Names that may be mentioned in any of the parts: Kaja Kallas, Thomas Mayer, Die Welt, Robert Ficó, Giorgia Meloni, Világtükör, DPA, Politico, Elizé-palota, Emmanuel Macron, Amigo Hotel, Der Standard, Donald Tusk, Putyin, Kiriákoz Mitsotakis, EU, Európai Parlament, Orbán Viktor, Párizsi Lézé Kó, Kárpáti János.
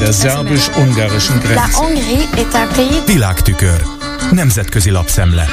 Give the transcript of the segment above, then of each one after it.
De szerbus-ungarischen Grenze. Világtükör. Nemzetközi lapszemle.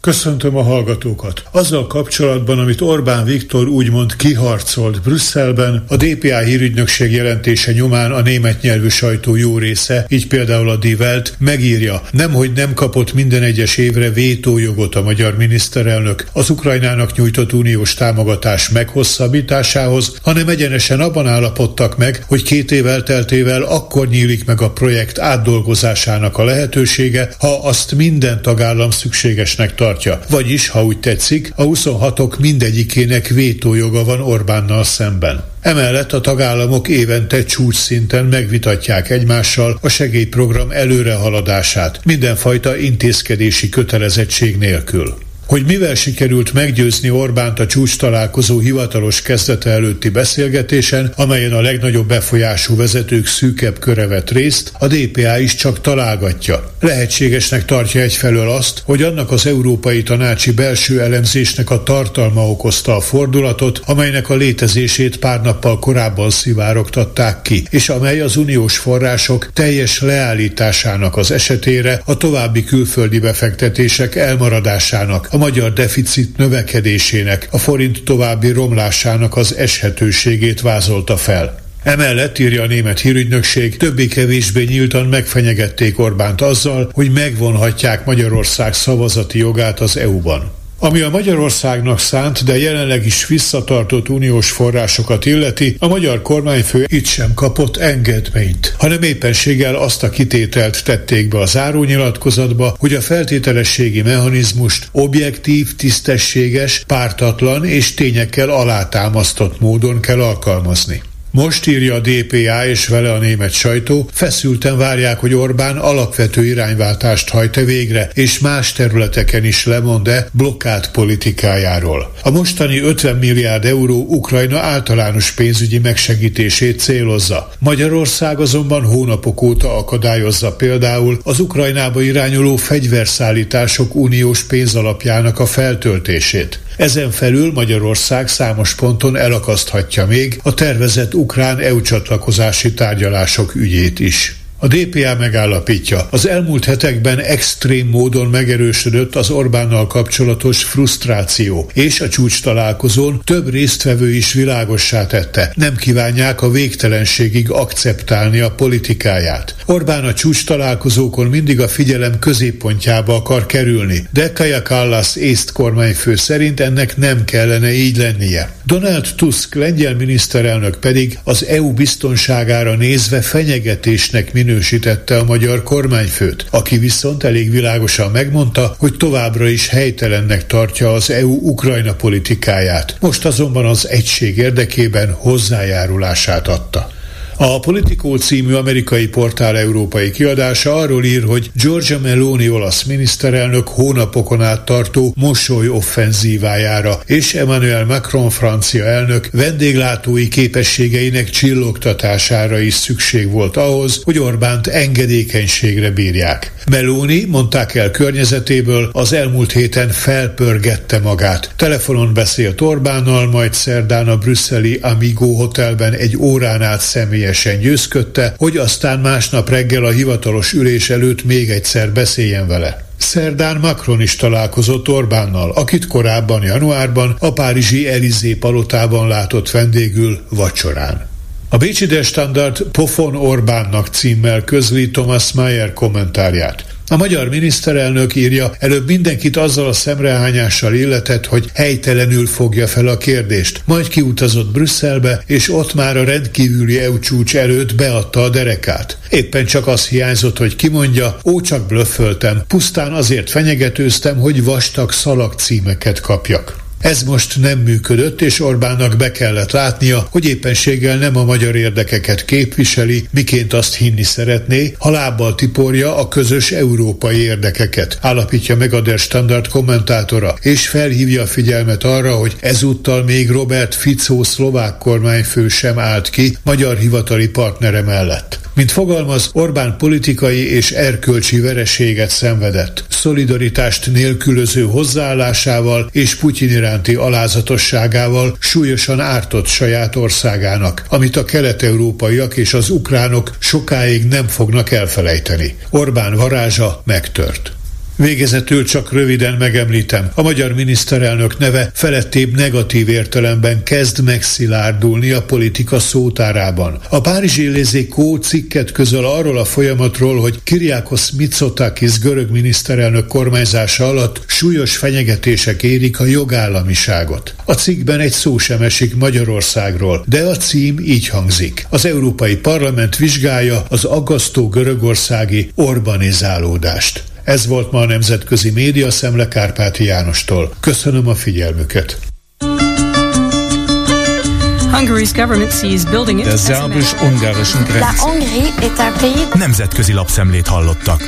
Köszöntöm a hallgatókat! Azzal kapcsolatban, amit Orbán Viktor úgymond kiharcolt Brüsszelben, a DPA hírügynökség jelentése nyomán a német nyelvű sajtó jó része, így például a Die Welt megírja, nemhogy nem kapott minden egyes évre vétójogot a magyar miniszterelnök az Ukrajnának nyújtott uniós támogatás meghosszabbításához, hanem egyenesen abban állapodtak meg, hogy 2 év elteltével akkor nyílik meg a projekt átdolgozásának a lehetősége, ha azt minden tagállam szükségesnek tart. Vagyis, ha úgy tetszik, a 26-ok mindegyikének vétójoga van Orbánnal szemben. Emellett a tagállamok évente csúcsszinten megvitatják egymással a segélyprogram előrehaladását, mindenfajta intézkedési kötelezettség nélkül. Hogy mivel sikerült meggyőzni Orbánt a csúcstalálkozó hivatalos kezdete előtti beszélgetésen, amelyen a legnagyobb befolyású vezetők szűkebb köre vett részt, a DPA is csak találgatja. Lehetségesnek tartja egyfelől azt, hogy annak az európai tanácsi belső elemzésnek a tartalma okozta a fordulatot, amelynek a létezését pár nappal korábban szivárogtatták ki, és amely az uniós források teljes leállításának az esetére a további külföldi befektetések elmaradásának, a magyar deficit növekedésének, a forint további romlásának az eshetőségét vázolta fel. Emellett, írja a német hírügynökség, többé-kevésbé nyíltan megfenyegették Orbánt azzal, hogy megvonhatják Magyarország szavazati jogát az EU-ban. Ami a Magyarországnak szánt, de jelenleg is visszatartott uniós forrásokat illeti, a magyar kormányfő itt sem kapott engedményt, hanem éppenséggel azt a kitételt tették be a zárónyilatkozatba, hogy a feltételességi mechanizmust objektív, tisztességes, pártatlan és tényekkel alátámasztott módon kell alkalmazni. Most, írja a DPA és vele a német sajtó, feszülten várják, hogy Orbán alapvető irányváltást hajt-e végre, és más területeken is lemond-e blokkád politikájáról. A mostani 50 milliárd euró Ukrajna általános pénzügyi megsegítését célozza. Magyarország azonban hónapok óta akadályozza például az Ukrajnába irányuló fegyverszállítások uniós pénzalapjának a feltöltését. Ezen felül Magyarország számos ponton elakaszthatja még a tervezett ukrán EU csatlakozási tárgyalások ügyét is. A DPA megállapítja, az elmúlt hetekben extrém módon megerősödött az Orbánnal kapcsolatos frusztráció, és a csúcstalálkozón több résztvevő is világossá tette, nem kívánják a végtelenségig akceptálni a politikáját. Orbán a csúcstalálkozókon mindig a figyelem középpontjába akar kerülni, de Kaja Kallas észt kormányfő szerint ennek nem kellene így lennie. Donald Tusk lengyel miniszterelnök pedig az EU biztonságára nézve fenyegetésnek minősítette a magyar kormányfőt, aki viszont elég világosan megmondta, hogy továbbra is helytelennek tartja az EU-Ukrajna politikáját. Most azonban az egység érdekében hozzájárulását adta. A Politico című amerikai portál európai kiadása arról ír, hogy Giorgia Meloni olasz miniszterelnök hónapokon át tartó mosoly offenzívájára és Emmanuel Macron francia elnök vendéglátói képességeinek csillogtatására is szükség volt ahhoz, hogy Orbánt engedékenységre bírják. Meloni, mondták el környezetéből, az elmúlt héten felpörgette magát. Telefonon beszélt Orbánnal, majd szerdán a brüsszeli Amigo Hotelben egy órán át személyesen győzködte, hogy aztán másnap reggel a hivatalos ülés előtt még egyszer beszéljen vele. Szerdán Macron is találkozott Orbánnal, akit korábban januárban a párizsi Elizé-palotában látott vendégül vacsorán. A bécsi Der Standard Pofon Orbánnak címmel közli Thomas Mayer kommentárját. A magyar miniszterelnök, írja, előbb mindenkit azzal a szemrehányással illetett, hogy helytelenül fogja fel a kérdést, majd kiutazott Brüsszelbe, és ott már a rendkívüli EU csúcs előtt beadta a derekát. Éppen csak az hiányzott, hogy kimondja, csak blöfföltem, pusztán azért fenyegetőztem, hogy vastag szalagcímeket kapjak. Ez most nem működött, és Orbánnak be kellett látnia, hogy éppenséggel nem a magyar érdekeket képviseli, miként azt hinni szeretné, ha lábbal tiporja a közös európai érdekeket, állapítja meg a Der Standard kommentátora, és felhívja a figyelmet arra, hogy ezúttal még Robert Ficó szlovák kormányfő sem állt ki magyar hivatali partnere mellett. Mint fogalmaz, Orbán politikai és erkölcsi vereséget szenvedett. Szolidaritást nélkülöző hozzáállásával és Putyin iránti alázatosságával súlyosan ártott saját országának, amit a kelet-európaiak és az ukránok sokáig nem fognak elfelejteni. Orbán varázsa megtört. Végezetül csak röviden megemlítem, a magyar miniszterelnök neve felettébb negatív értelemben kezd megszilárdulni a politika szótárában. A Párizsi Lézé Kó cikket közöl arról a folyamatról, hogy Kiriákoz Mitsotakis görög miniszterelnök kormányzása alatt súlyos fenyegetések érik a jogállamiságot. A cikkben egy szó sem esik Magyarországról, de a cím így hangzik: az Európai Parlament vizsgálja az aggasztó görögországi orbanizálódást. Ez volt ma a Nemzetközi Média Szemle Kárpáti Jánostól. Köszönöm a figyelmüket! De szerbus-ungarischen Grenzen. Nemzetközi lapszemlét hallottak.